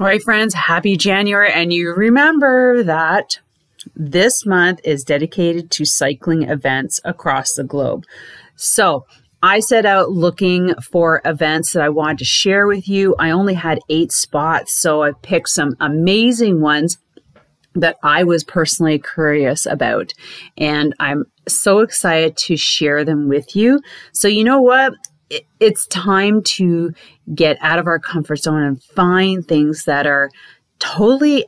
All right, friends, happy January. And you remember that this month is dedicated to cycling events across the globe. So I set out looking for events that I wanted to share with you. I only had 8 spots, so I picked some amazing ones that I was personally curious about. And I'm so excited to share them with you. So you know what? It's time to get out of our comfort zone and find things that are totally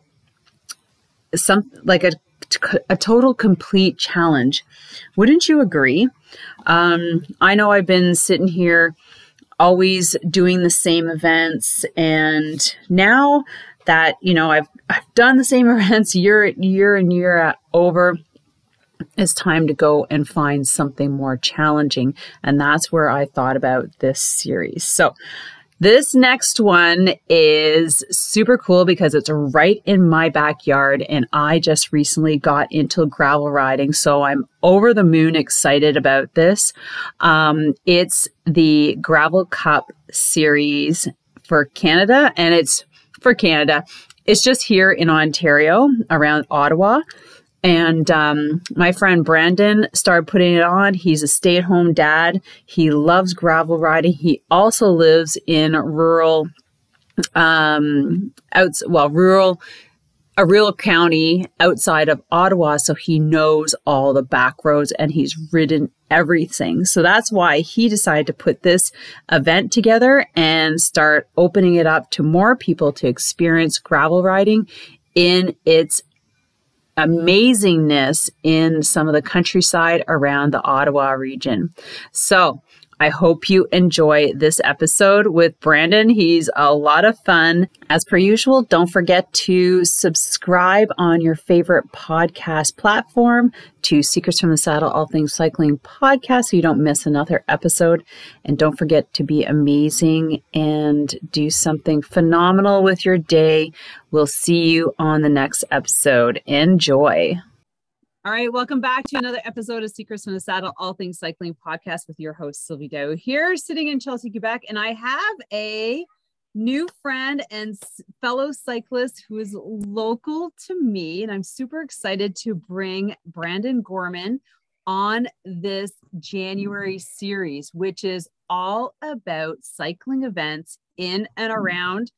a total complete challenge. Wouldn't you agree? I know I've been sitting here always doing the same events, and now that, you know, I've done the same events year and year over, it's time to go and find something more challenging. And that's where I thought about this series. So this next one is super cool because it's right in my backyard, and I just recently got into gravel riding, so I'm over the moon excited about this. It's the Gravel Cup series for Canada, and it's for Canada. It's just here in Ontario around Ottawa. And my friend Brandon started putting it on. He's a stay-at-home dad. He loves gravel riding. He also lives in a rural county outside of Ottawa, so he knows all the back roads and he's ridden everything. So that's why he decided to put this event together and start opening it up to more people to experience gravel riding in its amazingness in some of the countryside around the Ottawa region. So I hope you enjoy this episode with Brandon. He's a lot of fun. As per usual, don't forget to subscribe on your favorite podcast platform to Secrets from the Saddle, All Things Cycling Podcast, so you don't miss another episode. And don't forget to be amazing and do something phenomenal with your day. We'll see you on the next episode. Enjoy. All right, welcome back to another episode of Secrets from the Saddle, All Things Cycling Podcast with your host, Sylvie Dow, here sitting in Chelsea, Quebec. And I have a new friend and fellow cyclist who is local to me, and I'm super excited to bring Brandon Gorman on this January series, which is all about cycling events in and around.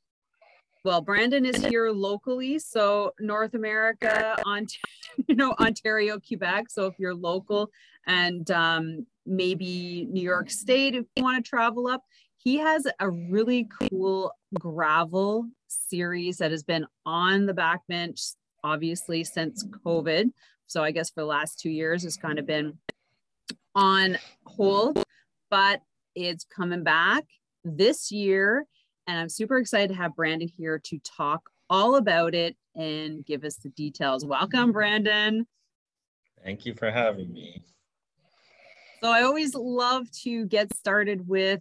Well, Brandon is here locally, so North America, Ontario, Quebec. So if you're local, and maybe New York State, if you want to travel up, he has a really cool gravel series that has been on the backbench, obviously, since COVID. So I guess for the last 2 years, it's kind of been on hold, but it's coming back this year. And I'm super excited to have Brandon here to talk all about it and give us the details. Welcome, Brandon. Thank you for having me. So I always love to get started with,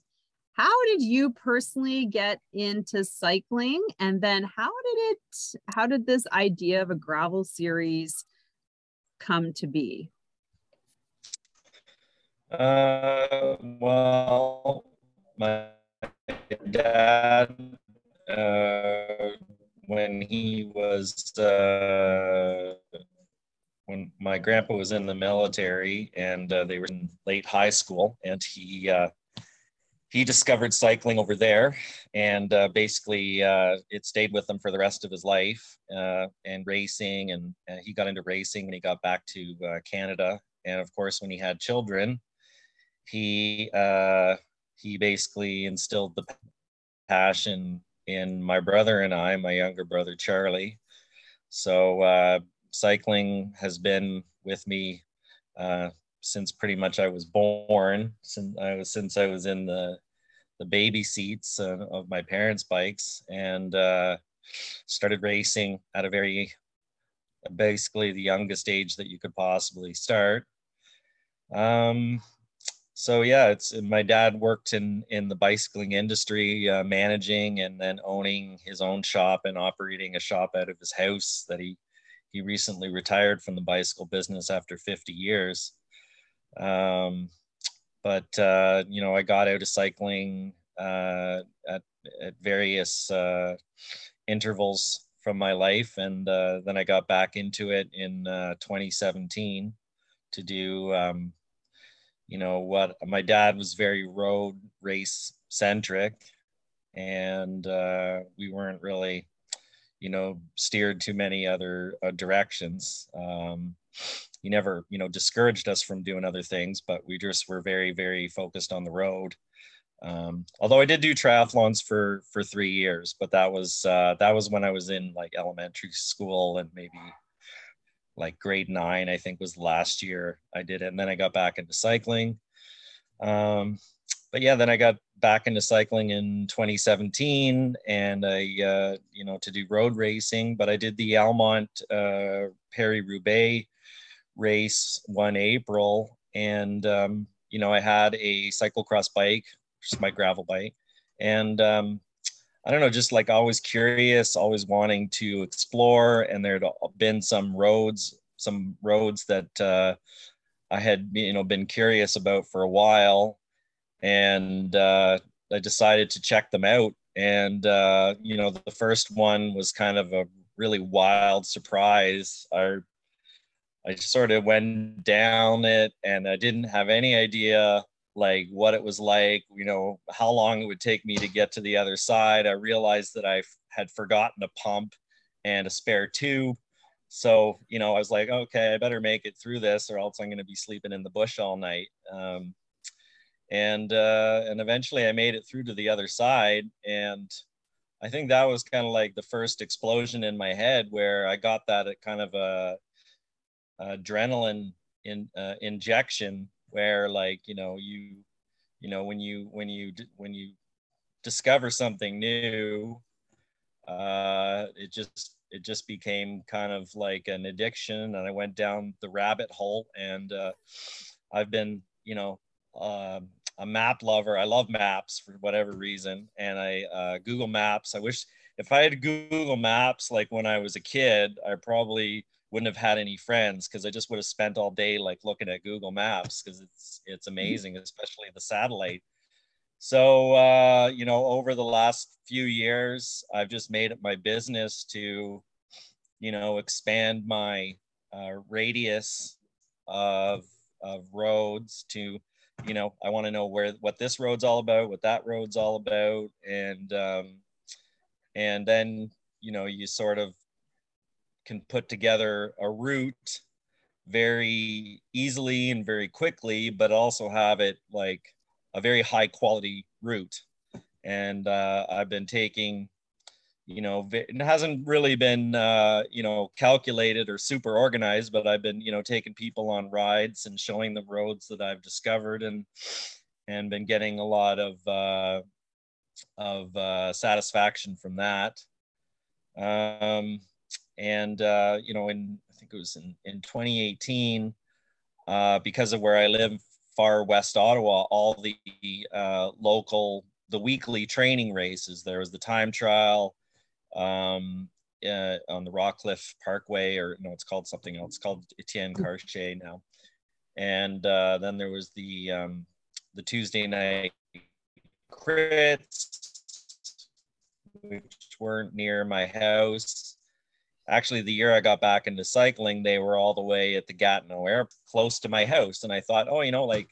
how did you personally get into cycling? And then how did this idea of a gravel series come to be? Well, my dad, when my grandpa was in the military, and they were in late high school, and he discovered cycling over there, and basically it stayed with him for the rest of his life, and racing, and he got into racing when he got back to Canada. And of course, when he had children, he basically instilled the passion in my brother and I, my younger brother, Charlie. So cycling has been with me since pretty much I was born, since I was in the baby seats of my parents' bikes, and started racing at basically the youngest age that you could possibly start. So yeah, my dad worked in the bicycling industry, managing and then owning his own shop and operating a shop out of his house that he recently retired from the bicycle business after 50 years. I got out of cycling at various intervals from my life. And then I got back into it in 2017 to do, you know, what my dad was very road race centric, and we weren't really, you know, steered too many other directions. He never, you know, discouraged us from doing other things, but we just were very, very focused on the road. Although I did do triathlons for 3 years, but that was when I was in like elementary school and maybe like grade 9, I think was last year I did it. And then I got back into cycling. But yeah, then I got back into cycling in 2017 and I, you know, to do road racing, but I did the Almonte Perry Roubaix race one April. And, you know, I had a cyclocross bike, just my gravel bike. And I don't know, just like always curious, always wanting to explore. And there'd been some roads that I had, you know, been curious about for a while. And I decided to check them out. And, you know, the first one was kind of a really wild surprise. I sort of went down it and I didn't have any idea like what it was like, you know, how long it would take me to get to the other side. I realized that I had forgotten a pump and a spare tube. So, you know, I was like, okay, I better make it through this or else I'm going to be sleeping in the bush all night. And eventually I made it through to the other side. And I think that was kind of like the first explosion in my head where I got that at kind of a adrenaline injection, where like, you know, when you discover something new, it just became kind of like an addiction. And I went down the rabbit hole, and I've been, you know, a map lover. I love maps for whatever reason. And I, Google Maps, I wish if I had Google Maps, like when I was a kid, I probably wouldn't have had any friends, because I just would have spent all day like looking at Google Maps, because it's amazing, especially the satellite. So, you know, over the last few years, I've just made it my business to, you know, expand my radius of roads to, you know, I want to know what this road's all about, what that road's all about. And then, you know, you sort of can put together a route very easily and very quickly, but also have it like a very high quality route. And I've been taking, you know, it hasn't really been, you know, calculated or super organized, but I've been, you know, taking people on rides and showing them roads that I've discovered, and been getting a lot of satisfaction from that. And, you know, I think it was in 2018, because of where I live, far west Ottawa, all the local, the weekly training races, there was the time trial on the Rockcliffe Parkway, or no, it's called something else, it's called Etienne Carchet now. And then there was the Tuesday night crits, which weren't near my house. Actually, the year I got back into cycling, they were all the way at the Gatineau Airport, close to my house. And I thought, oh, you know, like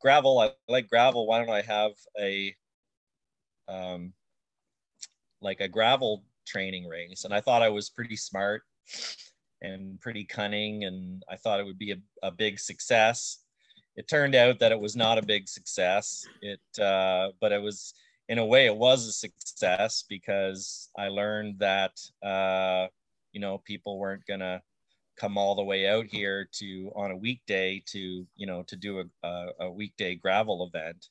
gravel, I like gravel. Why don't I have a gravel training race? And I thought I was pretty smart and pretty cunning, and I thought it would be a big success. It turned out that it was not a big success. But it was, in a way, it was a success, because I learned that, you know, people weren't going to come all the way out here on a weekday to do a weekday gravel event.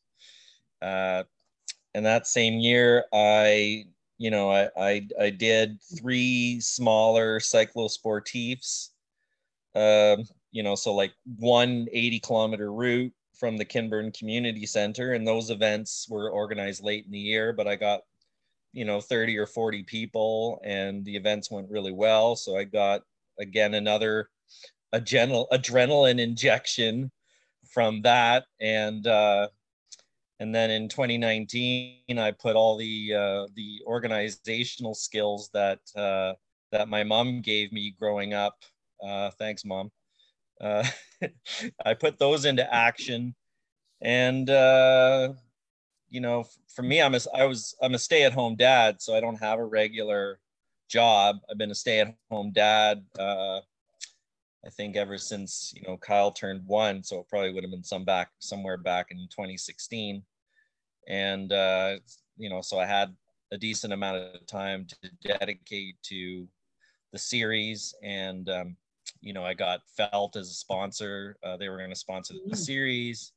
And that same year, I did 3 smaller cyclosportifs, you know, so like 1 80-kilometer route from the Kinburn Community Center. And those events were organized late in the year, but I got, you know, 30 or 40 people, and the events went really well. So I got, again, another adrenaline injection from that. And, And then in 2019, I put all the organizational skills that that my mom gave me growing up. Thanks, mom. I put those into action, and you know, for me, I'm a stay-at-home dad, so I don't have a regular job. I've been a stay-at-home dad, I think ever since, you know, Kyle turned one, so it probably would have been somewhere back in 2016. And you know, so I had a decent amount of time to dedicate to the series, and you know, I got Felt as a sponsor. They were going to sponsor the series.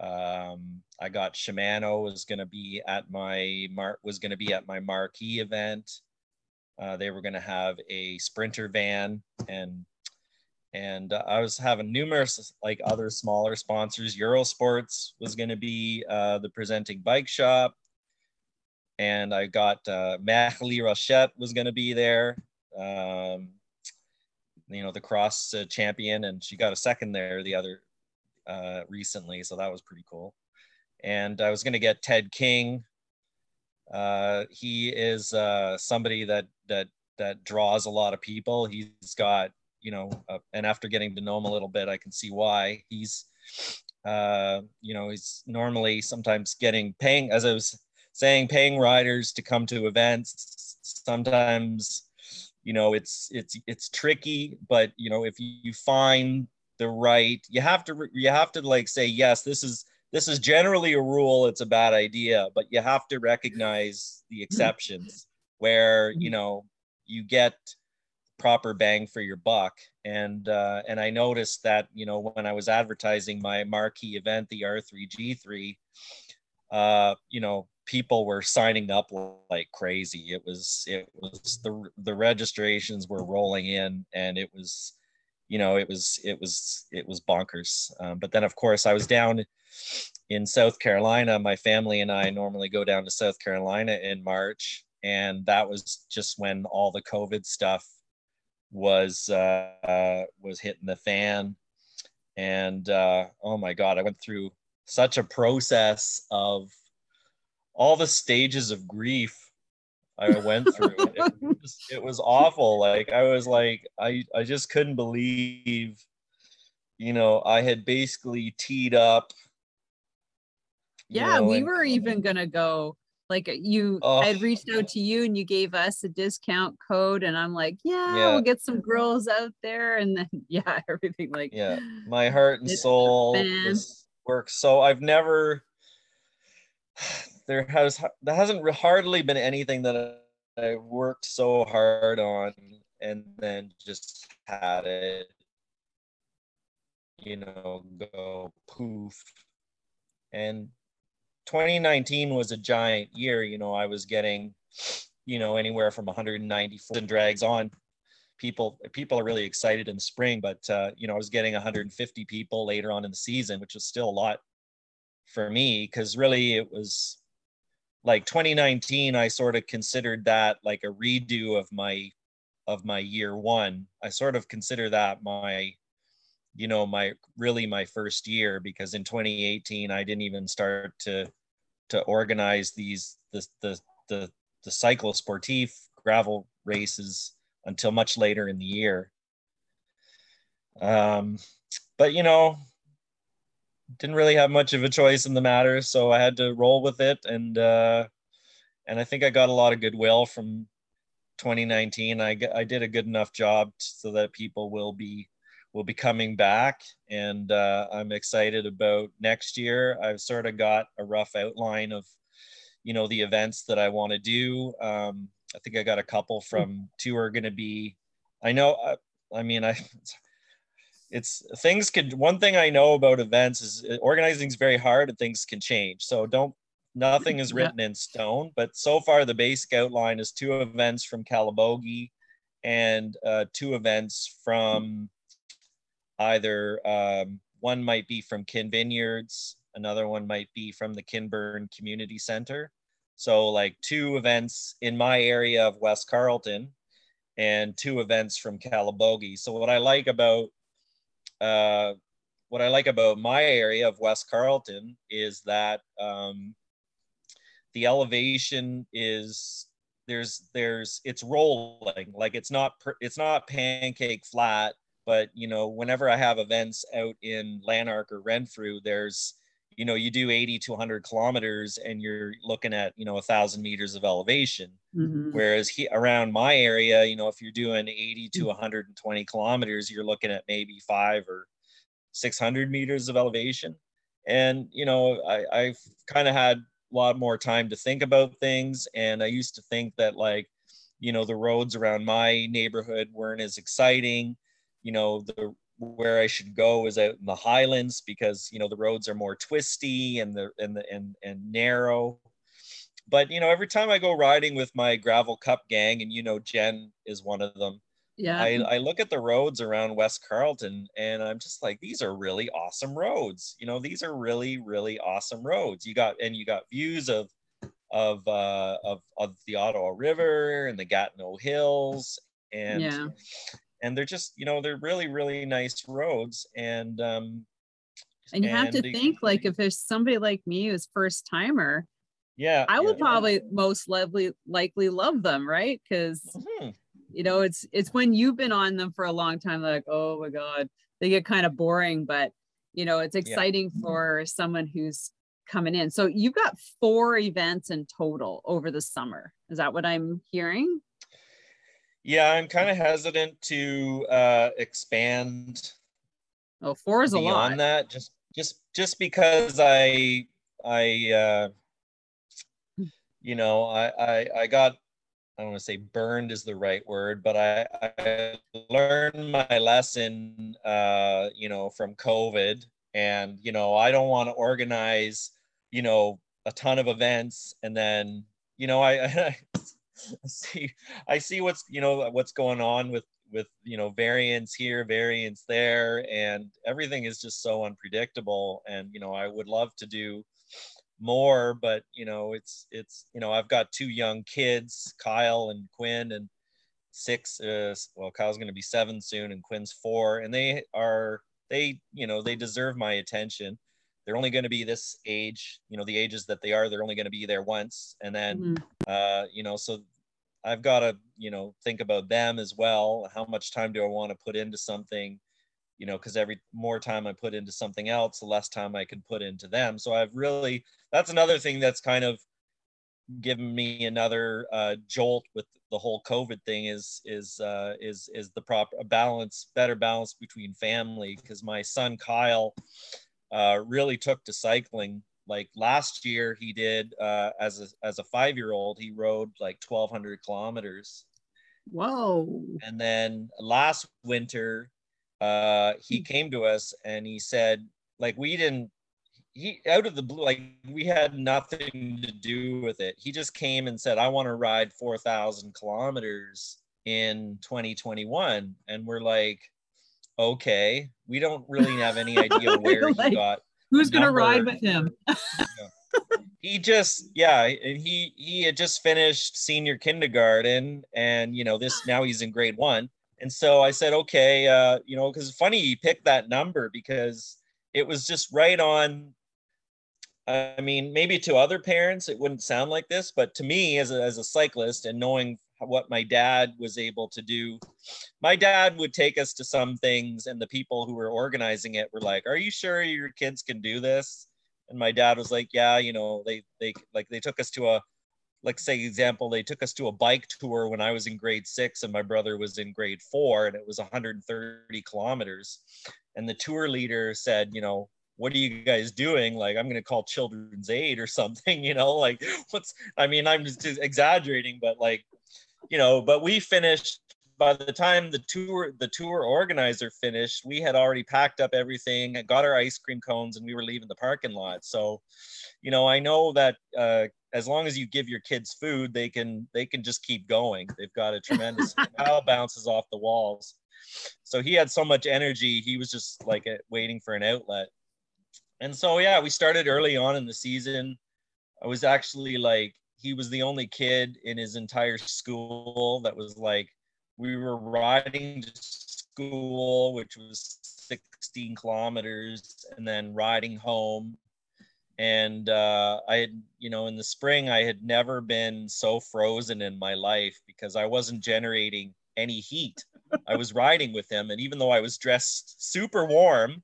I got Shimano was going to be at my marquee event. They were going to have a sprinter van, and I was having numerous like other smaller sponsors. Eurosports was going to be the presenting bike shop, and I got Maghalie Rochette was going to be there. You know, the cross champion, and she got a second there recently, so that was pretty cool. And I was going to get Ted King. He is somebody that draws a lot of people. He's got, you know, and after getting to know him a little bit, I can see why. He's you know, he's normally sometimes paying, as I was saying, paying riders to come to events. Sometimes, you know, it's tricky, but you know, if you find the right, you have to like say, yes, this is generally a rule, it's a bad idea, but you have to recognize the exceptions where, you know, you get proper bang for your buck. And I noticed that, you know, when I was advertising my marquee event, the R3G3, you know, people were signing up like crazy. It was the registrations were rolling in, and it was, you know, it was bonkers. But then of course I was down in South Carolina. My family and I normally go down to South Carolina in March, and that was just when all the COVID stuff was hitting the fan. And oh my God, I went through such a process of all the stages of grief I went through. It was awful. Like I was like, I just couldn't believe, you know, I had basically teed up. Yeah, you know, we were even gonna go. Like I had reached out to you, and you gave us a discount code, and I'm like, yeah, we'll get some girls out there, and then everything like my heart and soul works. So I've never. There hasn't hardly been anything that I worked so hard on and then just had it, you know, go poof. And 2019 was a giant year. You know, I was getting, you know, anywhere from 194 and drags on. People are really excited in the spring, but you know, I was getting 150 people later on in the season, which was still a lot for me, because really it was like 2019, I sort of considered that like a redo of my year one. I sort of consider that my first year, because in 2018 I didn't even start to organize the cyclosportif gravel races until much later in the year. But you know, didn't really have much of a choice in the matter, so I had to roll with it. And and I think I got a lot of goodwill from 2019. I did a good enough job so that people will be coming back, and I'm excited about next year. I've sort of got a rough outline of, you know, the events that I want to do. I think I got a couple from two are going to be, I know, I mean, I one thing I know about events is organizing is very hard and things can change. So nothing is written in stone, but so far the basic outline is 2 events from Calabogie and 2 events from either, one might be from Kin Vineyards, another one might be from the Kinburn Community Center. So like 2 events in my area of West Carleton and 2 events from Calabogie. So what I like about what I like about my area of West Carleton is that the elevation is it's rolling, like it's not pancake flat. But, you know, whenever I have events out in Lanark or Renfrew, there's, you know, you do 80 to 100 kilometers and you're looking at, you know, 1,000 meters of elevation. Mm-hmm. Whereas around my area, you know, if you're doing 80 to 120 kilometers, you're looking at maybe 500 or 600 meters of elevation. And, you know, I've kind of had a lot more time to think about things. And I used to think that, like, you know, the roads around my neighborhood weren't as exciting. You know, where I should go is out in the Highlands because, you know, the roads are more twisty and narrow. But, you know, every time I go riding with my Gravel Cup gang, and, you know, Jen is one of them. Yeah. I look at the roads around West Carleton and I'm just like, these are really awesome roads. You know, these are really, really awesome roads. You got views of the Ottawa River and the Gatineau Hills and, yeah. And they're just, you know, they're really, really nice roads. And you have to think, like, if there's somebody like me who's first timer, yeah, I would probably most likely love them, right? Because, mm-hmm. you know, it's when you've been on them for a long time, like, oh my God, they get kind of boring, but, you know, it's exciting for someone who's coming in. So you've got 4 events in total over the summer. Is that what I'm hearing? Yeah, I'm kind of hesitant to expand. Oh, 4 is a lot. Beyond that, just because I got, I don't want to say burned is the right word, but I learned my lesson, you know, from COVID, and, you know, I don't want to organize, you know, a ton of events, and then, you know, I see what's going on with, you know, variants here, variants there, and everything is just so unpredictable. And, you know, I would love to do more, but, you know, it's, you know, I've got 2 young kids, Kyle and Quinn, and 6, well, Kyle's going to be 7 soon and Quinn's 4. And they deserve my attention. They're only going to be this age, you know, the ages that they are, they're only going to be there once. And then, you know, so I've got to, you know, think about them as well. How much time do I want to put into something, you know, because every more time I put into something else, the less time I can put into them. So I've really, that's another thing that's kind of given me another jolt with the whole COVID thing is the proper better balance between family. Because my son, Kyle, really took to cycling. Like last year he did, as a 5-year-old, he rode like 1,200 kilometers. Whoa. And then last winter, he came to us and he said, like, out of the blue, like, we had nothing to do with it. He just came and said, I want to ride 4,000 kilometers in 2021. And we're like, okay, we don't really have any idea where like, he got. Who's going to ride with him? He just, yeah. And he had just finished senior kindergarten, and, you know, now he's in grade 1. And so I said, okay, you know, cause funny, you picked that number because it was just right on. I mean, maybe to other parents, it wouldn't sound like this, but to me as a cyclist, and knowing what my dad was able to do. My dad would take us to some things, and the people who were organizing it were like, are you sure your kids can do this? And my dad was like, yeah, you know, they took us to they took us to a bike tour when I was in grade 6 and my brother was in grade 4, and it was 130 kilometers. And the tour leader said, you know, what are you guys doing? Like, I'm going to call Children's Aid or something, you know, like I'm just exaggerating, but like, you know, but we finished, by the time the tour organizer finished, we had already packed up everything and got our ice cream cones, and we were leaving the parking lot. So, you know, I know that as long as you give your kids food, they can just keep going. They've got a tremendous Kyle bounces off the walls. So he had so much energy. He was just like waiting for an outlet. And so, yeah, we started early on in the season. I was actually like, he was the only kid in his entire school that was like, we were riding to school, which was 16 kilometers, and then riding home. And I had, you know, in the spring, I had never been so frozen in my life because I wasn't generating any heat. I was riding with him. And even though I was dressed super warm,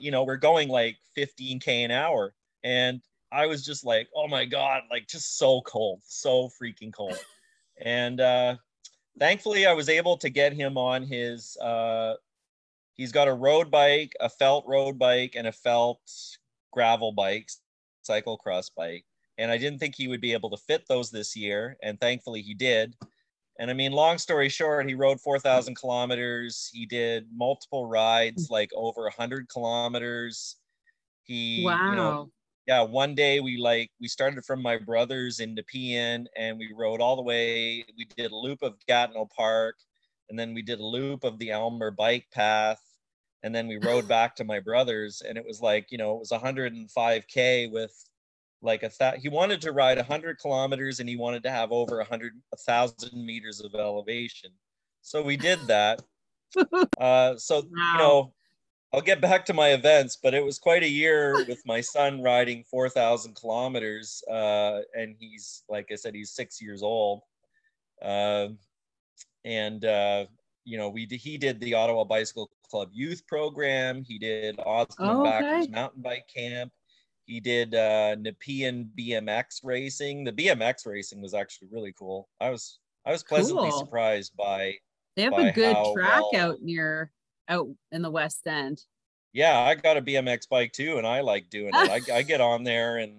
you know, we're going like 15K an hour. And I was just like, oh my God, like just so cold, so freaking cold. And thankfully I was able to get him on his, he's got a road bike, a Felt road bike, and a Felt gravel bike, cyclocross bike. And I didn't think he would be able to fit those this year. And thankfully he did. And I mean, long story short, he rode 4,000 kilometers. He did multiple rides, like over 100 kilometers. He, wow. You know, yeah, one day we started from my brother's into PN and we rode all the way. We did a loop of Gatineau Park and then we did a loop of the Elmer bike path. And then we rode back to my brother's and it was like, you know, it was 105K with like he wanted to ride 100 kilometers and he wanted to have over 1,000 meters of elevation. So we did that. Wow. You know, I'll get back to my events, but it was quite a year with my son riding 4,000 kilometers. And he's, like I said, he's 6 years old. You know, he did the Ottawa Bicycle Club youth program. He did Odds and Backwards mountain bike camp. He did Nepean BMX racing. The BMX racing was actually really cool. I was pleasantly surprised by they have a good track out in the West End. Yeah, I got a BMX bike too, and I like doing it. I get on there and,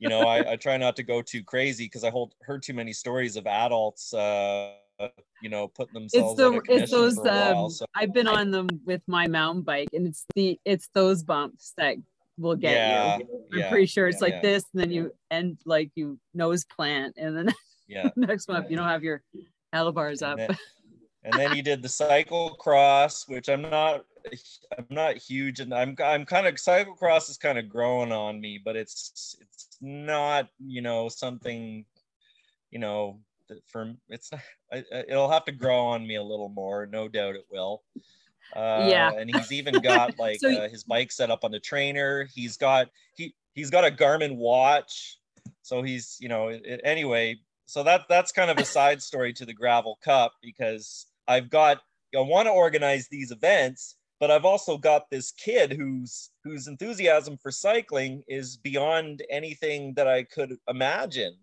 you know, I try not to go too crazy because I heard too many stories of adults, you know, putting themselves for a while, so. I've been on them with my mountain bike, and it's those bumps that will get you. I'm pretty sure it's like this, and then you end like you nose plant, and then next month you don't have your handlebars up. And then he did the cyclocross, which I'm not huge, and I'm kind of, cyclocross is kind of growing on me, but it's not, you know, something, you know, it'll have to grow on me a little more, no doubt it will. And he's even got like his bike set up on the trainer. He's got a Garmin watch, so he's, you know, anyway. So that's kind of a side story to the Gravel Cup, because I want to organize these events, but I've also got this kid whose enthusiasm for cycling is beyond anything that I could imagine,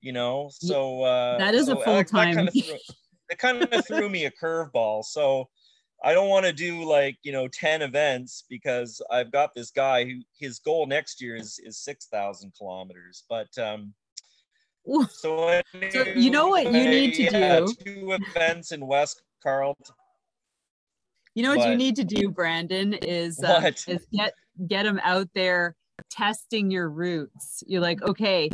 you know? So that is a full-time. It kind of threw me a curveball. So I don't want to do like, you know, 10 events, because I've got this guy who his goal next year is 6,000 kilometers, but, so you know what you need to do? 2 events in West Carleton. You know what you need to do, Brandon, is get them out there testing your routes. You're like, okay,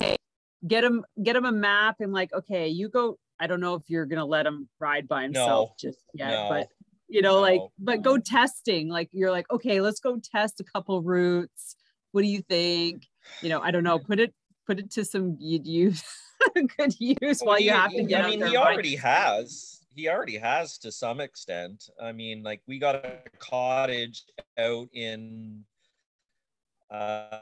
get them a map, and like, okay, you go. I don't know if you're gonna let him ride by himself just yet, but you know, go testing. Like you're like, okay, let's go test a couple routes. What do you think? You know, I don't know. Put it to some good use while you have to get out there. I mean, he already has to some extent. I mean, like we got a cottage out in the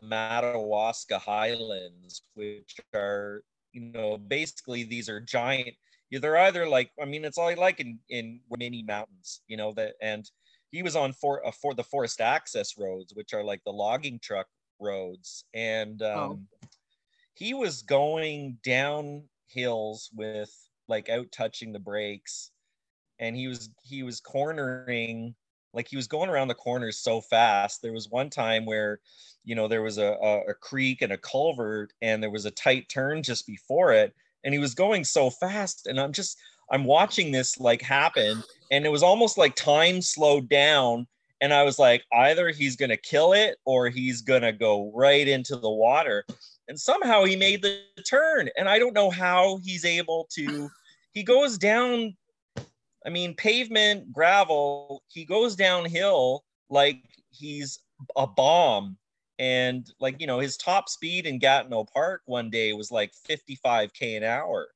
Madawaska Highlands, which are, you know, basically these are giant, they're either like, I mean, it's like in mini mountains, you know, and he was on for the forest access roads, which are like the logging truck roads, and he was going down hills with like out touching the brakes, and he was cornering, like he was going around the corners so fast. There was one time where, you know, there was a creek and a culvert, and there was a tight turn just before it, and he was going so fast, and I'm watching this like happen, and it was almost like time slowed down. And I was like, either he's going to kill it or he's going to go right into the water. And somehow he made the turn. And I don't know how he's able to. He goes down, I mean, pavement, gravel. He goes downhill like he's a bomb. And like, you know, his top speed in Gatineau Park one day was like 55K an hour.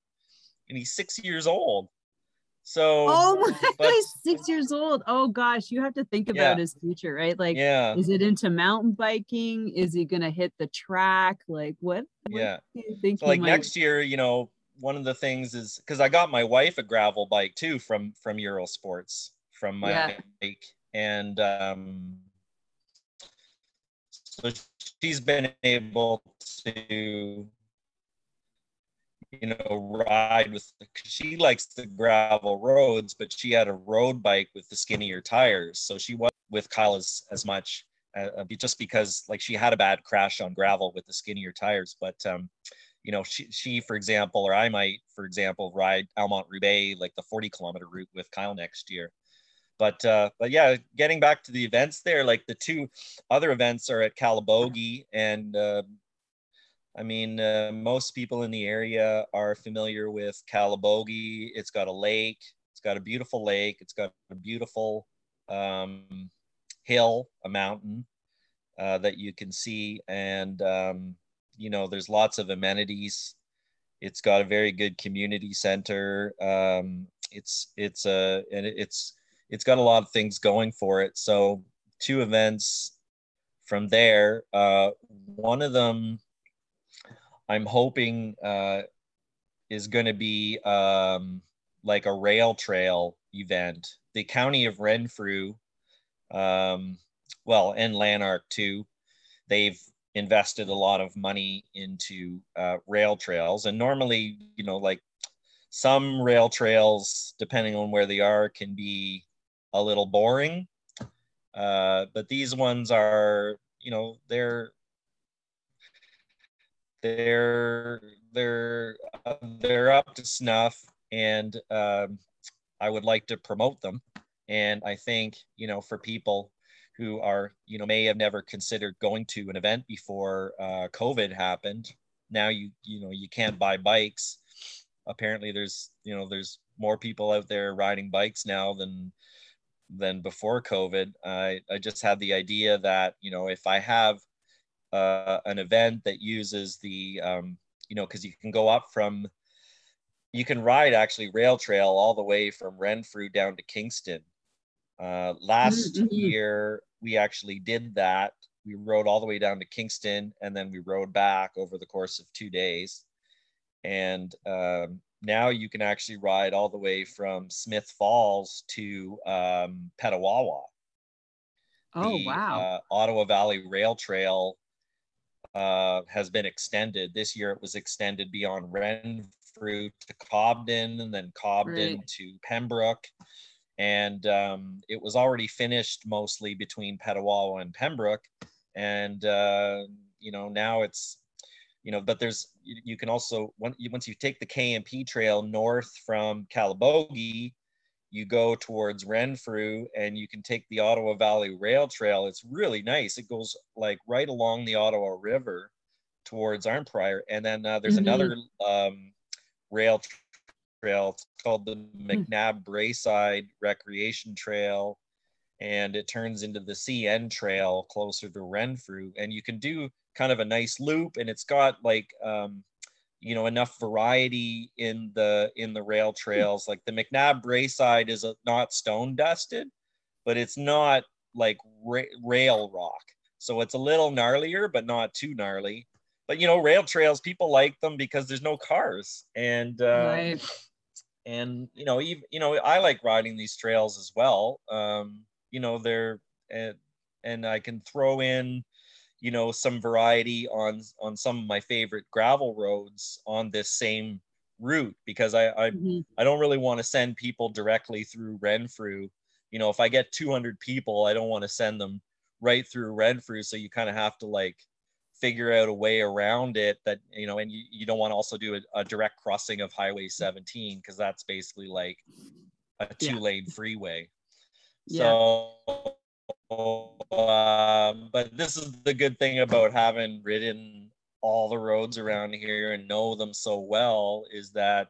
And he's 6 years old. So, oh my, but, he's 6 years old. Oh gosh, you have to think about his future, right? Like, is it into mountain biking? Is he gonna hit the track? Like, what do you think? So, like, next year, you know, one of the things is, because I got my wife a gravel bike too from Eurosports, from my bike, and so she's been able to, you know, ride with, she likes the gravel roads, but she had a road bike with the skinnier tires. So she wasn't with Kyle as much, just because, like, she had a bad crash on gravel with the skinnier tires. But, you know, she, for example, or I might, for example, ride Almonte Roubaix, like the 40-kilometer route with Kyle next year. But yeah, getting back to the events there, like the two other events are at Calabogie, and I mean, most people in the area are familiar with Calabogie. It's got a lake. It's got a beautiful lake. It's got a beautiful hill, a mountain that you can see. And, you know, there's lots of amenities. It's got a very good community center. It's got a lot of things going for it. So two events from there. One of them I'm hoping is going to be like a rail trail event. The county of Renfrew, and Lanark too, they've invested a lot of money into rail trails. And normally, you know, like some rail trails, depending on where they are, can be a little boring, but these ones are, you know, they're up to snuff, and I would like to promote them. And I think, you know, for people who are, you know, may have never considered going to an event before COVID happened, now you know, you can't buy bikes. Apparently there's more people out there riding bikes now than before COVID. I just had the idea that, you know, if I have an event that uses the, you know, because you can ride actually rail trail all the way from Renfrew down to Kingston. Last year, we actually did that. We rode all the way down to Kingston, and then we rode back over the course of 2 days. And now you can actually ride all the way from Smith Falls to Petawawa. Oh, wow. Ottawa Valley Rail Trail has been extended. This year it was extended beyond Renfrew to Cobden, and then Cobden to Pembroke. And it was already finished mostly between Petawawa and Pembroke. And, you know, now it's, you know, but there's, you can also, once you take the KMP trail north from Calabogie, you go towards Renfrew, and you can take the Ottawa Valley Rail Trail. It's really nice. It goes like right along the Ottawa River towards Arnprior. And then there's another rail trail. It's called the McNab/Braeside Recreation Trail. And it turns into the CN Trail closer to Renfrew. And you can do kind of a nice loop, and it's got like, you know, enough variety in the rail trails. Like the McNab/Braeside is not stone dusted, but it's not like rail rock. So it's a little gnarlier, but not too gnarly. But, you know, rail trails, people like them because there's no cars. And, and, you know, even, you know, I like riding these trails as well. You know, they're, and I can throw in, you know, some variety on some of my favorite gravel roads on this same route, because I don't really want to send people directly through Renfrew. You know, if I get 200 people, I don't want to send them right through Renfrew. So you kind of have to like figure out a way around it that, you know, and you don't want to also do a direct crossing of Highway 17, because that's basically like a two-lane freeway. Yeah. So, but this is the good thing about having ridden all the roads around here and know them so well, is that,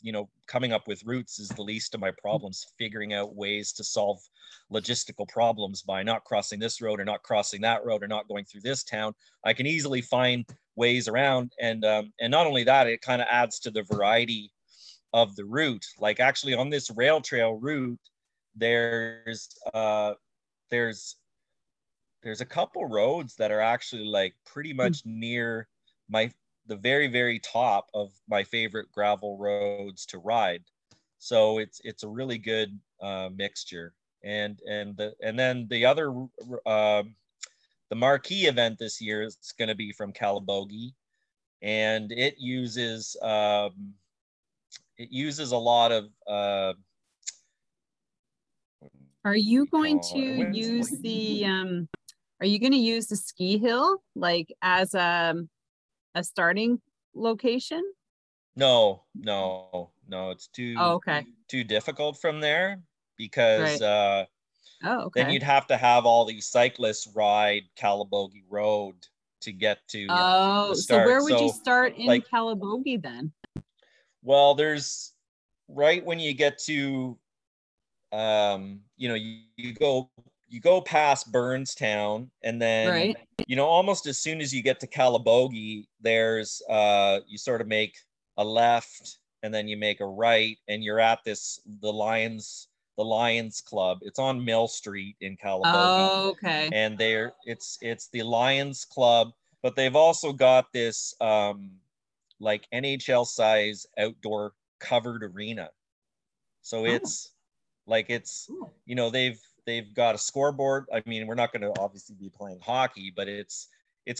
you know, coming up with routes is the least of my problems, figuring out ways to solve logistical problems by not crossing this road or not crossing that road or not going through this town. I can easily find ways around. And not only that, it kind of adds to the variety of the route. Like actually on this rail trail route, there's a couple roads that are actually like pretty much near the very, very top of my favorite gravel roads to ride. So it's a really good mixture. And then the other, the marquee event this year is going to be from Calabogie, and it uses a lot of. Are you going to use the? Are you going to use the ski hill like as a starting location? No. It's too difficult from there. Because then you'd have to have all these cyclists ride Calabogie Road to get to the start. So where would you start in like, Calabogie then? Well, there's right when you get to, you go past Burnstown, and then almost as soon as you get to Calabogie, there's you sort of make a left, and then you make a right, and you're at the Lions Club. It's on Mill Street in Calabogie. Oh, okay. And it's the Lions Club, but they've also got this like NHL size outdoor covered arena. So it's they've got a scoreboard. I mean, we're not going to obviously be playing hockey, but it's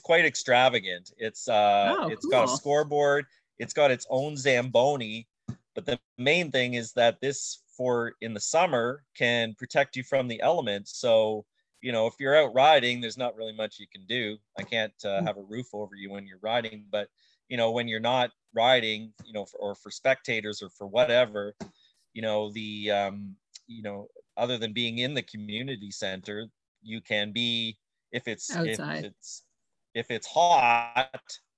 quite extravagant. It's got a scoreboard. It's got its own Zamboni, but the main thing is that this for in the summer can protect you from the elements. So, if you're out riding, there's not really much you can do. I can't have a roof over you when you're riding, but when you're not riding, or for spectators or for whatever, other than being in the community center, you can be, if it's hot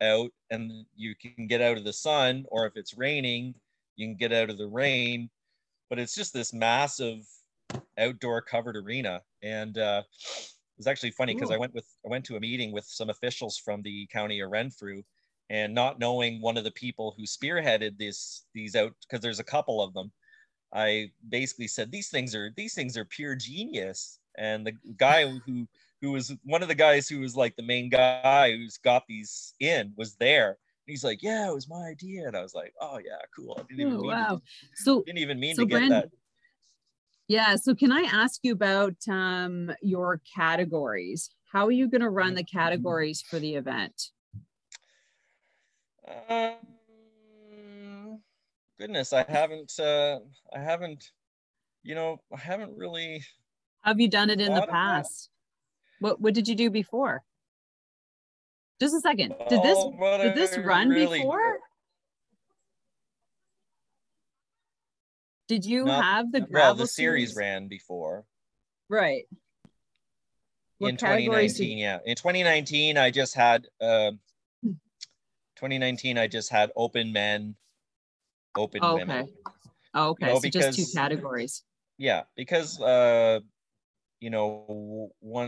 out and you can get out of the sun, or if it's raining, you can get out of the rain. But it's just this massive outdoor covered arena. And it was actually funny because I went to a meeting with some officials from the county of Renfrew, and not knowing one of the people who spearheaded these out, because there's a couple of them, I basically said, these things are pure genius. And the guy who was one of the guys who was like the main guy who's got these in was there. He's like, yeah, it was my idea. And I was like, oh yeah, cool. I didn't even mean to get that. Yeah. So can I ask you about your categories? How are you going to run the categories for the event? Goodness, I haven't really. Have you done it in the past? What did you do before? Just a second. Did this run really before? Did you have the gravel? Well, the series ran before. Right. In 2019, yeah. In 2019, I just had 2019 I just had open men, open women. Oh, okay. So because, just two categories. Yeah, because one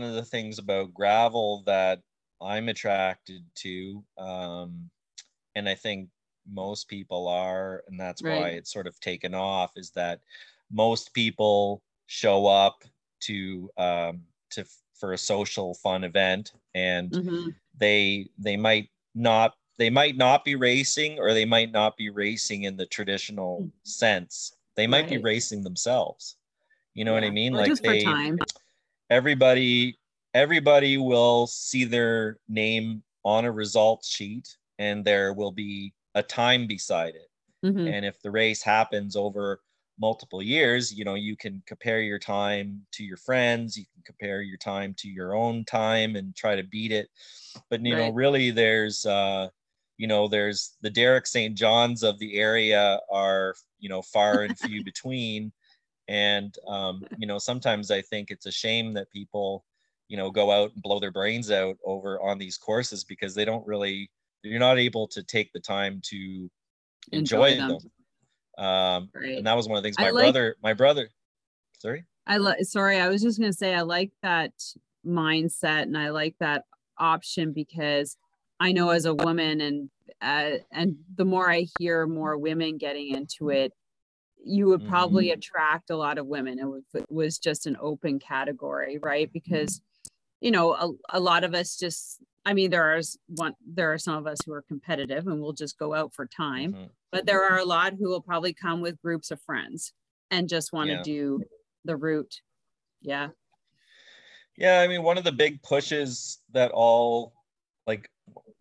of the things about gravel that I'm attracted to, and I think most people are, and that's why it's sort of taken off, is that most people show up for a social fun event, and they might not be racing, or they might not be racing in the traditional sense. They might be racing themselves. You know what I mean? Or like everybody will see their name on a results sheet, and there will be a time beside it. And if the race happens over multiple years, you can compare your time to your friends, you can compare your time to your own time and try to beat it. But, really there's, there's the Derek St. Johns of the area are, far and few between. And, sometimes I think it's a shame that people, go out and blow their brains out over on these courses, because they don't really, you're not able to take the time to enjoy them. And that was one of the things my brother, sorry. I was just going to say, I like that mindset, and I like that option, because I know as a woman, and the more I hear more women getting into it, you would probably attract a lot of women. It was just an open category, right? Because, you know, a lot of us just, I mean, there are some of us who are competitive and will just go out for time, but there are a lot who will probably come with groups of friends and just want to do the route. Yeah. Yeah. I mean, one of the big pushes that all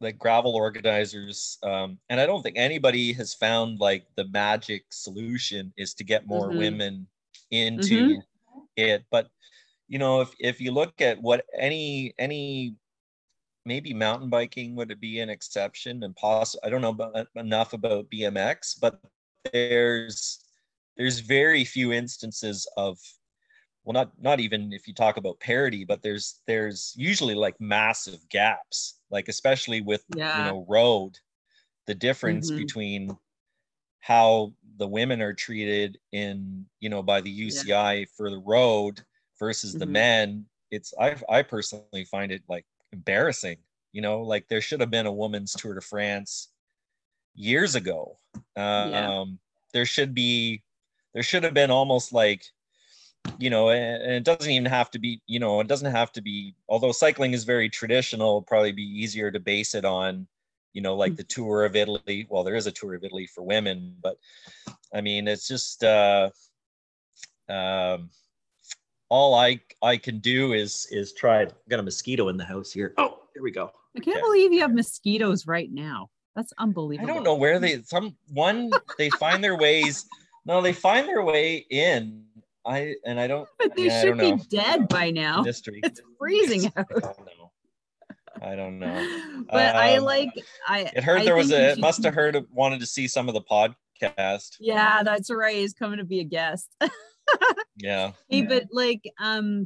like gravel organizers, and I don't think anybody has found like the magic solution, is to get more women into it. But, you know, if you look at what any maybe mountain biking would be an exception, and possible, I don't know enough about BMX, but there's very few instances of, well, not even if you talk about parity, but there's usually like massive gaps, like especially with you know, road, the difference between how the women are treated in, you know, by the UCI for the road versus the men. It's I personally find it like embarrassing, you know, like there should have been a women's Tour de France years ago. There should have been almost like, you know, and it doesn't even have to be, you know, it doesn't have to be, although cycling is very traditional, probably be easier to base it on, you know, like the Tour of Italy. Well, there is a Tour of Italy for women, but I mean, it's just, all I can do is try. I've got a mosquito in the house here. Oh, here we go. I can't believe you have mosquitoes right now. That's unbelievable. I don't know where they find their ways. No, they find their way in. But they should be dead by now. Mystery. It's freezing out. I don't know. But it must have wanted to see some of the podcast. Yeah, that's right. He's coming to be a guest. But like, I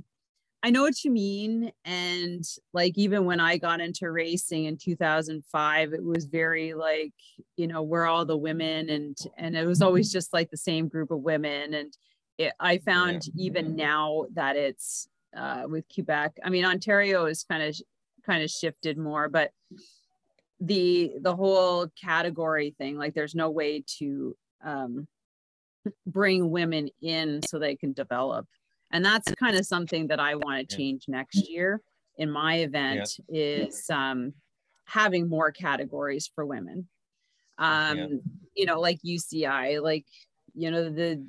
know what you mean. And like, even when I got into racing in 2005, it was very like, you know, we're all the women, and it was always just like the same group of women. And I found even now that it's with Quebec, I mean, Ontario is kind of shifted more, but the whole category thing, like there's no way to bring women in so they can develop. And that's kind of something that I want to change next year in my event, is having more categories for women. You know, like UCI, like, you know, the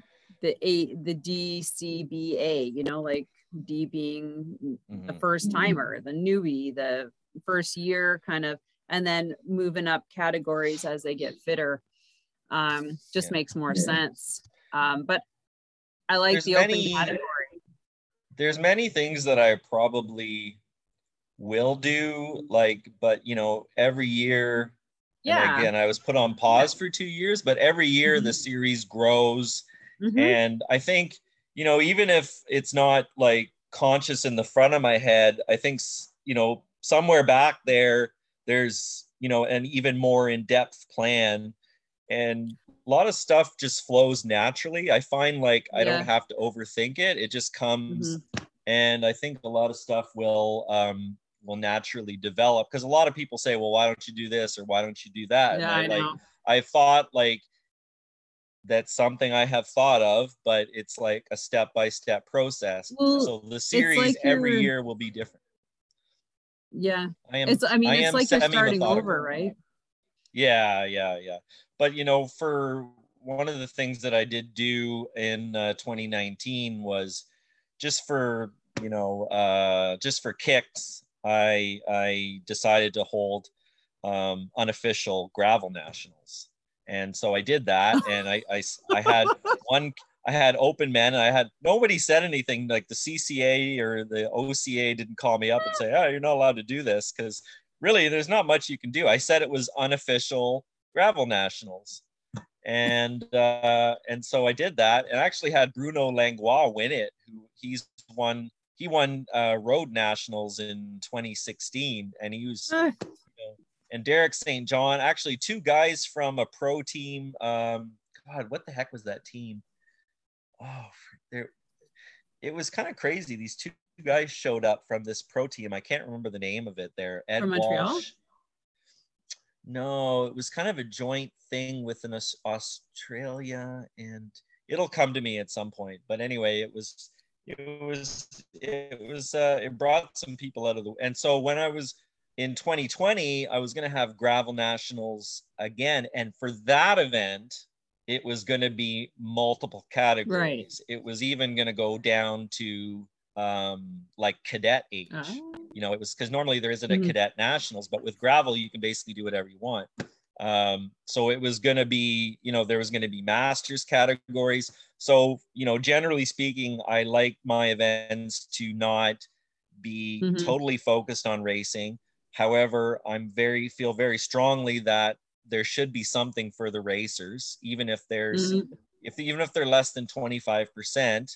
DCBA, you know, like D being the first timer, the newbie, the first year kind of, and then moving up categories as they get fitter, just makes more sense. But I like open category. There's many things that I probably will do, like, but you know, every year, and again, I was put on pause for 2 years, but every year the series grows. And I think, you know, even if it's not like conscious in the front of my head, I think, you know, somewhere back there's, you know, an even more in-depth plan, and a lot of stuff just flows naturally. I find like, I don't have to overthink it. It just comes. And I think a lot of stuff will naturally develop, because a lot of people say, well, why don't you do this? Or why don't you do that? Yeah, and I thought like, that's something I have thought of, but it's like a step-by-step process. Well, so the series every year will be different. Yeah. It's like you're starting over, right? Yeah. But, you know, for one of the things that I did do in 2019 was just for, you know, just for kicks, I decided to hold unofficial gravel nationals. And so I did that, and I had open men, and I had, nobody said anything, like the CCA or the OCA didn't call me up and say, oh, you're not allowed to do this, because really there's not much you can do. I said it was unofficial gravel nationals, and so I did that, and I actually had Bruno Langlois win it, who he won road nationals in 2016, and he was and Derek St. John, actually two guys from a pro team. God, what the heck was that team? Oh, it was kind of crazy. These two guys showed up from this pro team. I can't remember the name of it there. Ed Walsh. No, it was kind of a joint thing with Australia and it'll come to me at some point. But anyway, it brought some people out of the, and so when I was in 2020, I was going to have Gravel Nationals again. And for that event, it was going to be multiple categories. Right. It was even going to go down to like cadet age, you know, it was because normally there isn't a cadet nationals, but with gravel, you can basically do whatever you want. So it was going to be, you know, there was going to be masters categories. So, you know, generally speaking, I like my events to not be totally focused on racing. However, I'm feel very strongly that there should be something for the racers, even if there's, even if they're less than 25%,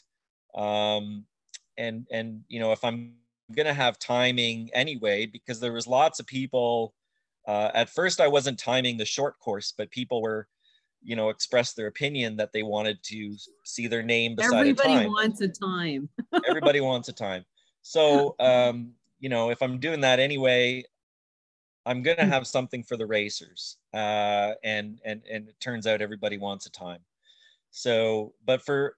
and, you know, if I'm going to have timing anyway, because there was lots of people, at first I wasn't timing the short course, but people were, you know, expressed their opinion that they wanted to see their name beside a time. Everybody wants a time. Everybody wants a time. So, you know, if I'm doing that anyway, I'm going to have something for the racers. And it turns out everybody wants a time. So, but for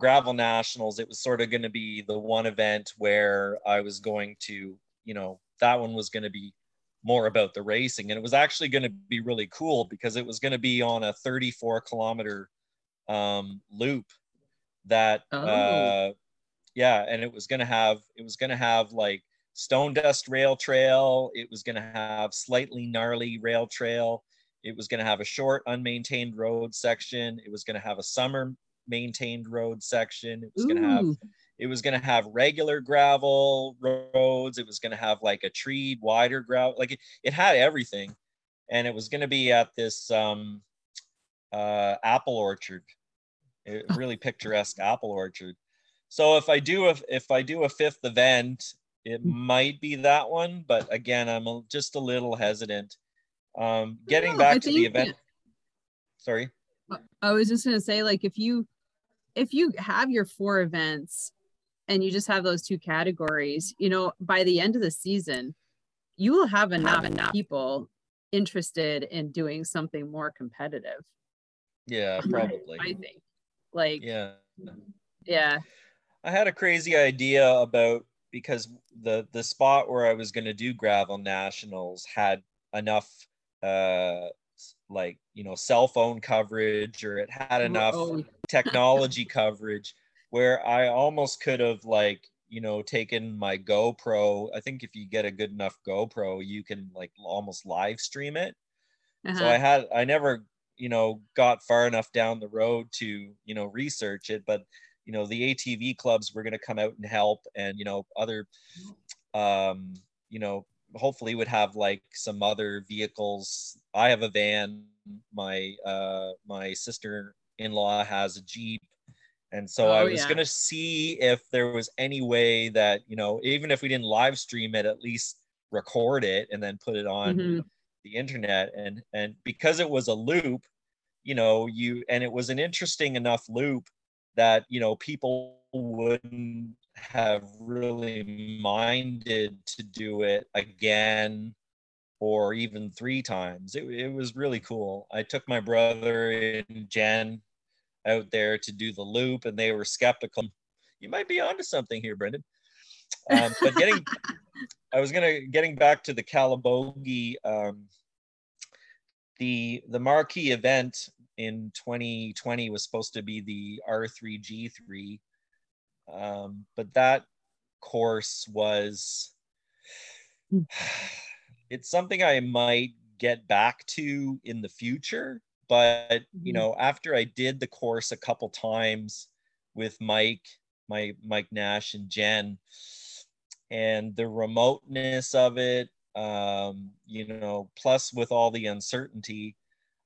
Gravel Nationals, it was sort of going to be the one event where I was going to, you know, that one was going to be more about the racing. And it was actually going to be really cool because it was going to be on a 34-kilometer loop that, and it was going to have like Stone Dust Rail Trail. It was going to have Slightly Gnarly Rail Trail. It was going to have a short unmaintained road section. It was going to have a summer maintained road section. It was going to have regular gravel roads. It was going to have like a treed, wider gravel. Like it had everything. And it was going to be at this apple orchard, a really picturesque apple orchard. So if I do a fifth event, it might be that one, but again, I'm just a little hesitant. Sorry. I was just going to say, like, if you have your four events and you just have those two categories, you know, by the end of the season, you will have enough people interested in doing something more competitive. Yeah, probably. I think. Like, yeah. I had a crazy idea about, because the spot where I was going to do Gravel Nationals had enough, like, you know, cell phone coverage, or it had enough technology coverage where I almost could have, like, you know, taken my GoPro. I think if you get a good enough GoPro, you can like almost live stream it. So I never, you know, got far enough down the road to, you know, research it, but, you know, the ATV clubs were going to come out and help, and, you know, other, you know, hopefully would have like some other vehicles. I have a van, my sister-in-law has a Jeep. And so I was going to see if there was any way that, you know, even if we didn't live stream it, at least record it and then put it on the internet. And because it was a loop, you know, and it was an interesting enough loop that, you know, people wouldn't have really minded to do it again or even three times. It was really cool. I took my brother and Jen out there to do the loop, and they were skeptical. You might be onto something here, Brendan. But getting back to the Calabogie, the marquee event in 2020 was supposed to be the R3G3. But that course was, it's something I might get back to in the future, but, you know, after I did the course a couple times with Mike Nash and Jen, and the remoteness of it, you know, plus with all the uncertainty,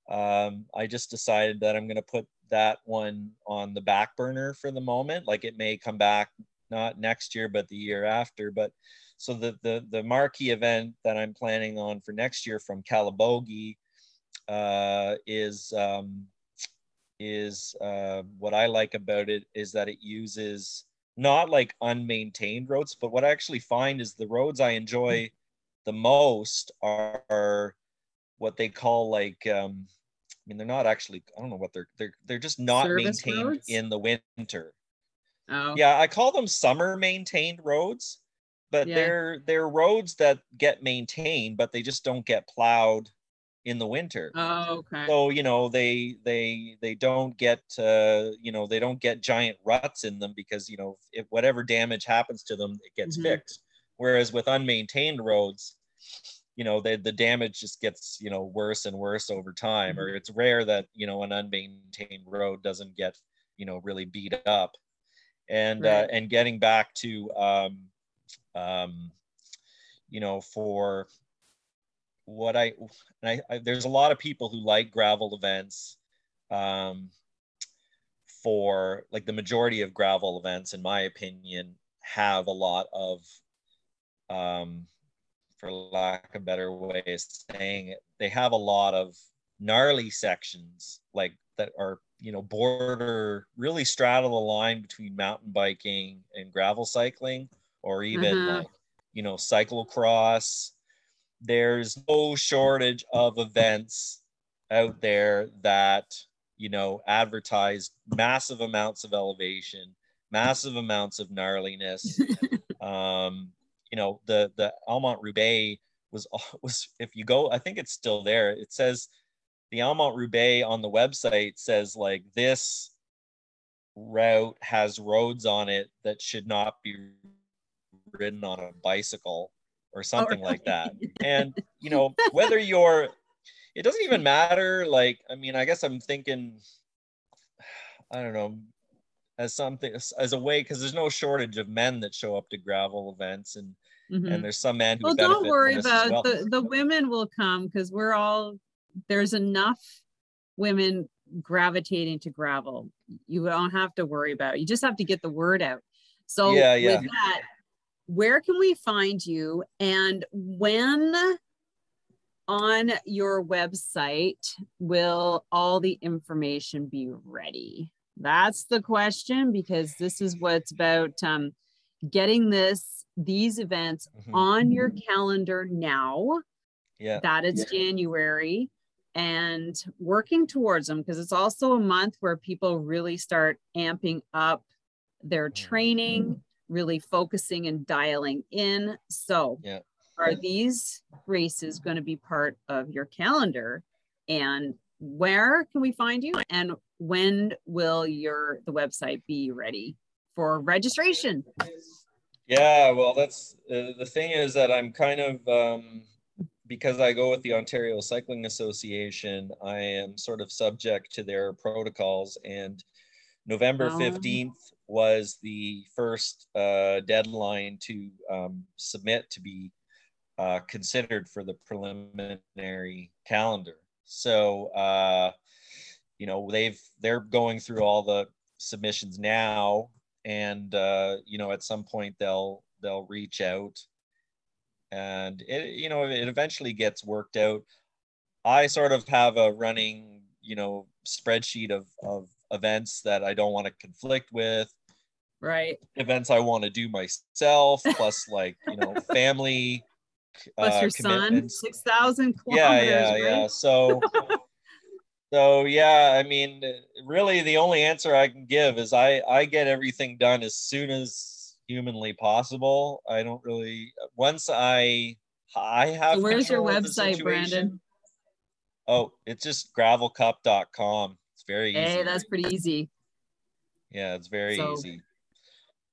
I just decided that I'm going to put that one on the back burner for the moment. Like, it may come back, not next year, but the year after. But so the marquee event that I'm planning on for next year from Calabogie is what I like about it is that it uses not like unmaintained roads, but what I actually find is the roads I enjoy the most are what they call like mean, they're not actually, I don't know what they're just not service maintained roads? In the winter. Oh. Yeah, I call them summer maintained roads, but yeah. they're roads that get maintained, but they just don't get plowed in the winter. Oh, okay. So, you know, they don't get, you know, they don't get giant ruts in them because, you know, if whatever damage happens to them, it gets mm-hmm. fixed. Whereas with unmaintained roads, you know, the damage just gets, you know, worse and worse over time, mm-hmm. or it's rare that, you know, an unmaintained road doesn't get, you know, really beat up. And right. And getting back to, you know, for what I there's a lot of people who like gravel events, for like the majority of gravel events, in my opinion, have a lot of, for lack of a better way of saying it, they have a lot of gnarly sections like that are, you know, border, really straddle the line between mountain biking and gravel cycling, or even uh-huh. like, you know, cyclocross. There's no shortage of events out there that, you know, advertise massive amounts of elevation, massive amounts of gnarliness. You know, the Almonte Roubaix was, if you go, I think it's still there. It says the Almonte Roubaix on the website says like, this route has roads on it that should not be ridden on a bicycle or something oh, really? Like that. And, you know, whether you're, it doesn't even matter. Like, I mean, I guess I'm thinking, I don't know, as something, as a way, because there's no shortage of men that show up to gravel events, and mm-hmm. and there's some men who well, don't worry about well. The women will come, because we're all, there's enough women gravitating to gravel. You don't have to worry about it. You just have to get the word out. So yeah. with that, where can we find you, and when on your website will all the information be ready? That's the question, because this is what's about getting these events mm-hmm. on your calendar now. Yeah, that it's January, and working towards them, because it's also a month where people really start amping up their training. Mm-hmm. Really focusing and dialing in. So yeah. are these races going to be part of your calendar, and where can we find you, and when will the website be ready for registration? Yeah, well, that's the thing is that I'm kind of, because I go with the Ontario Cycling Association, I am sort of subject to their protocols, and November 15th was the first deadline to submit to be considered for the preliminary calendar. So, you know, they're going through all the submissions now, and, you know, at some point they'll reach out, and it, you know, it eventually gets worked out. I sort of have a running, you know, spreadsheet of events that I don't want to conflict with. Right. Events I want to do myself, plus like, you know, family. Plus your son, 6,000 kilometers. Yeah. So yeah, I mean, really the only answer I can give is I get everything done as soon as humanly possible. I don't really, once I have. So where's your website, Brandon? Oh, it's just gravelcup.com. It's very easy. Hey, that's pretty easy. Yeah, it's very easy.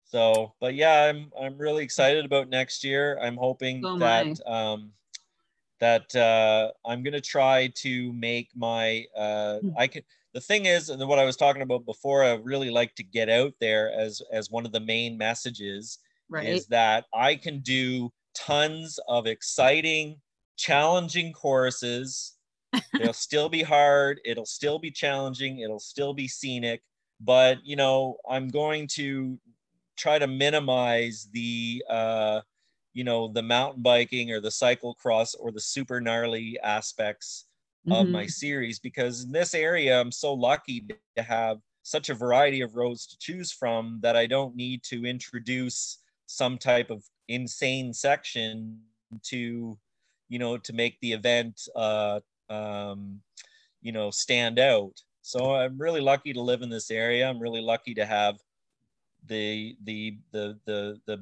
So, but yeah, I'm really excited about next year. I'm hoping that I'm going to try to make my, the thing is, and what I was talking about before, I really like to get out there as one of the main messages is that I can do tons of exciting, challenging courses. They'll still be hard. It'll still be challenging. It'll still be scenic, but you know, I'm going to try to minimize the, you know, the mountain biking or the cyclocross or the super gnarly aspects mm-hmm. of my series, because in this area, I'm so lucky to have such a variety of roads to choose from that I don't need to introduce some type of insane section to, you know, to make the event, you know, stand out. So I'm really lucky to live in this area. I'm really lucky to have the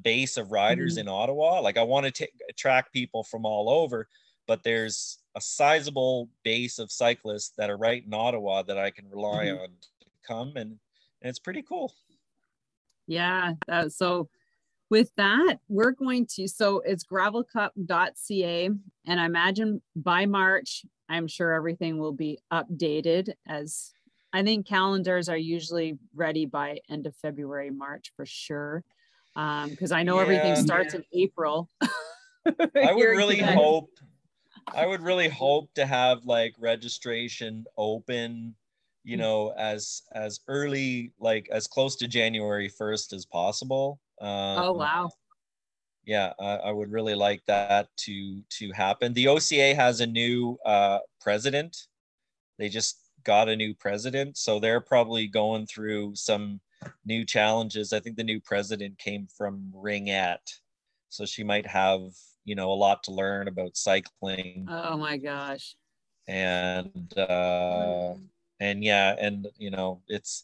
base of riders in Ottawa. Like, I want to attract people from all over, but there's a sizable base of cyclists that are right in Ottawa that I can rely on to come, and it's pretty cool. Yeah. So with that, we're going to, so it's gravelcup.ca, and I imagine by March, I'm sure everything will be updated, as I think calendars are usually ready by end of February, March for sure. Because I know everything starts in April. I would really hope, to have like registration open, you know, as early, like as close to January 1st as possible. Oh, wow. Yeah, I would really like that to happen. The OCA has a new president. They just got a new president, so they're probably going through some new challenges. I think the new president came from Ringette, so she might have, you know, a lot to learn about cycling. Oh my gosh. And yeah, and you know, it's,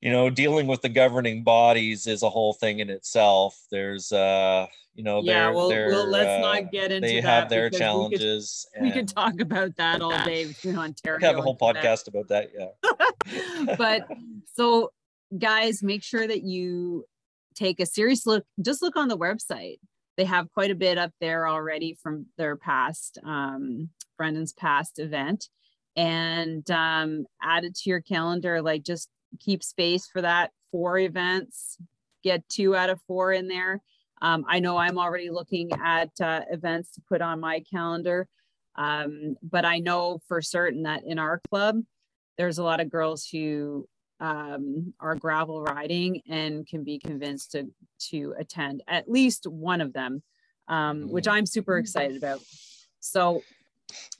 you know, dealing with the governing bodies is a whole thing in itself. There's, you know, well, let's not get into that. They have their challenges. We could talk about that all day in Ontario. We have a whole podcast about that, yeah. But so, guys, make sure that you take a serious look. Just look on the website. They have quite a bit up there already from their past, Brendan's past event, and add it to your calendar. Like, just keep space for that. 4 events, get 2 out of 4 in there. I know I'm already looking at events to put on my calendar, but I know for certain that in our club, there's a lot of girls who are gravel riding and can be convinced to attend at least one of them, which I'm super excited about. So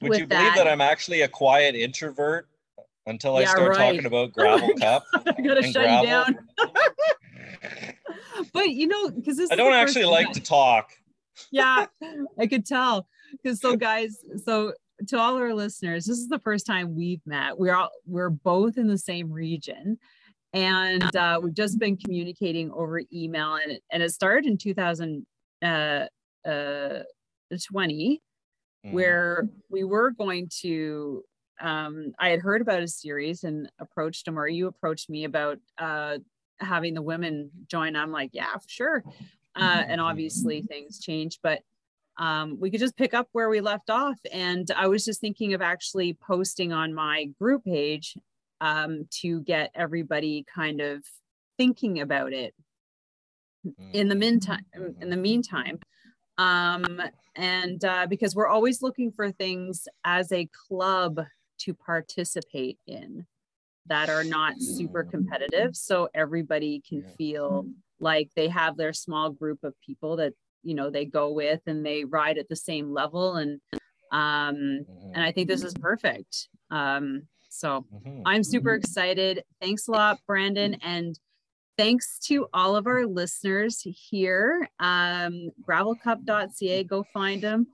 would you believe that I'm actually a quiet introvert? Until I start talking about Gravel Cup. I'm going to shut you down. But, you know, because this I don't actually like to talk. Yeah, I could tell. Because so, guys, so to all our listeners, this is the first time we've met. We're both in the same region. And we've just been communicating over email. And it started in 2020, where we were going to... I had heard about a series and approached him, or you approached me about having the women join. I'm like, yeah, for sure. And obviously things changed, but we could just pick up where we left off. And I was just thinking of actually posting on my group page to get everybody kind of thinking about it in the meantime. And because we're always looking for things as a club to participate in that are not super competitive, so everybody can feel like they have their small group of people that, you know, they go with and they ride at the same level, and I think this is perfect. So I'm super excited. Thanks a lot, Brandon, and thanks to all of our listeners here. Gravelcup.ca, go find him.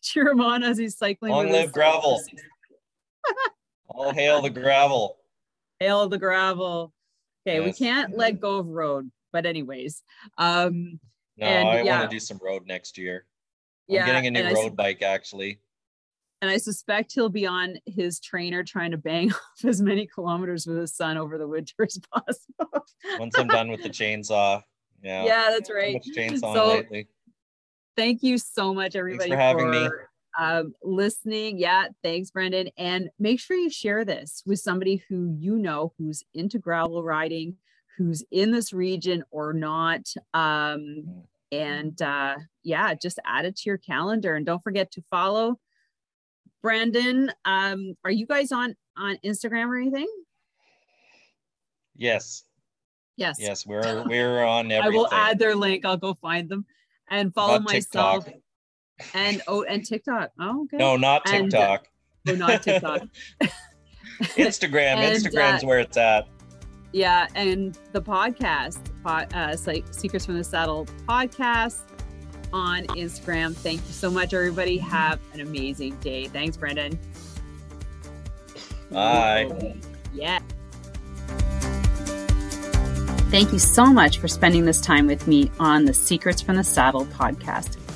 Cheer him on as he's cycling. Long live gravel. All hail the gravel. Hail the gravel. Okay, yes. We can't let go of road, but anyways. I want to do some road next year. I'm getting a new road bike, actually. And I suspect he'll be on his trainer trying to bang off as many kilometers with his son over the winter as possible. Once I'm done with the chainsaw. Yeah. Yeah, that's right. So much chainsaw lately. Thank you so much, everybody, for having me. Listening. Yeah. Thanks, Brendan. And make sure you share this with somebody who you know who's into gravel riding, who's in this region or not. Just add it to your calendar. And don't forget to follow Brandon. Are you guys on Instagram or anything? Yes, we're on everything. I will add their link. I'll go find them and follow myself. And TikTok. Oh, okay. No, not TikTok. Not TikTok. Instagram. Instagram's where it's at. Yeah, and the podcast, Secrets from the Saddle podcast, on Instagram. Thank you so much, everybody. Have an amazing day. Thanks, Brandon. Bye. Yeah. Thank you so much for spending this time with me on the Secrets from the Saddle podcast,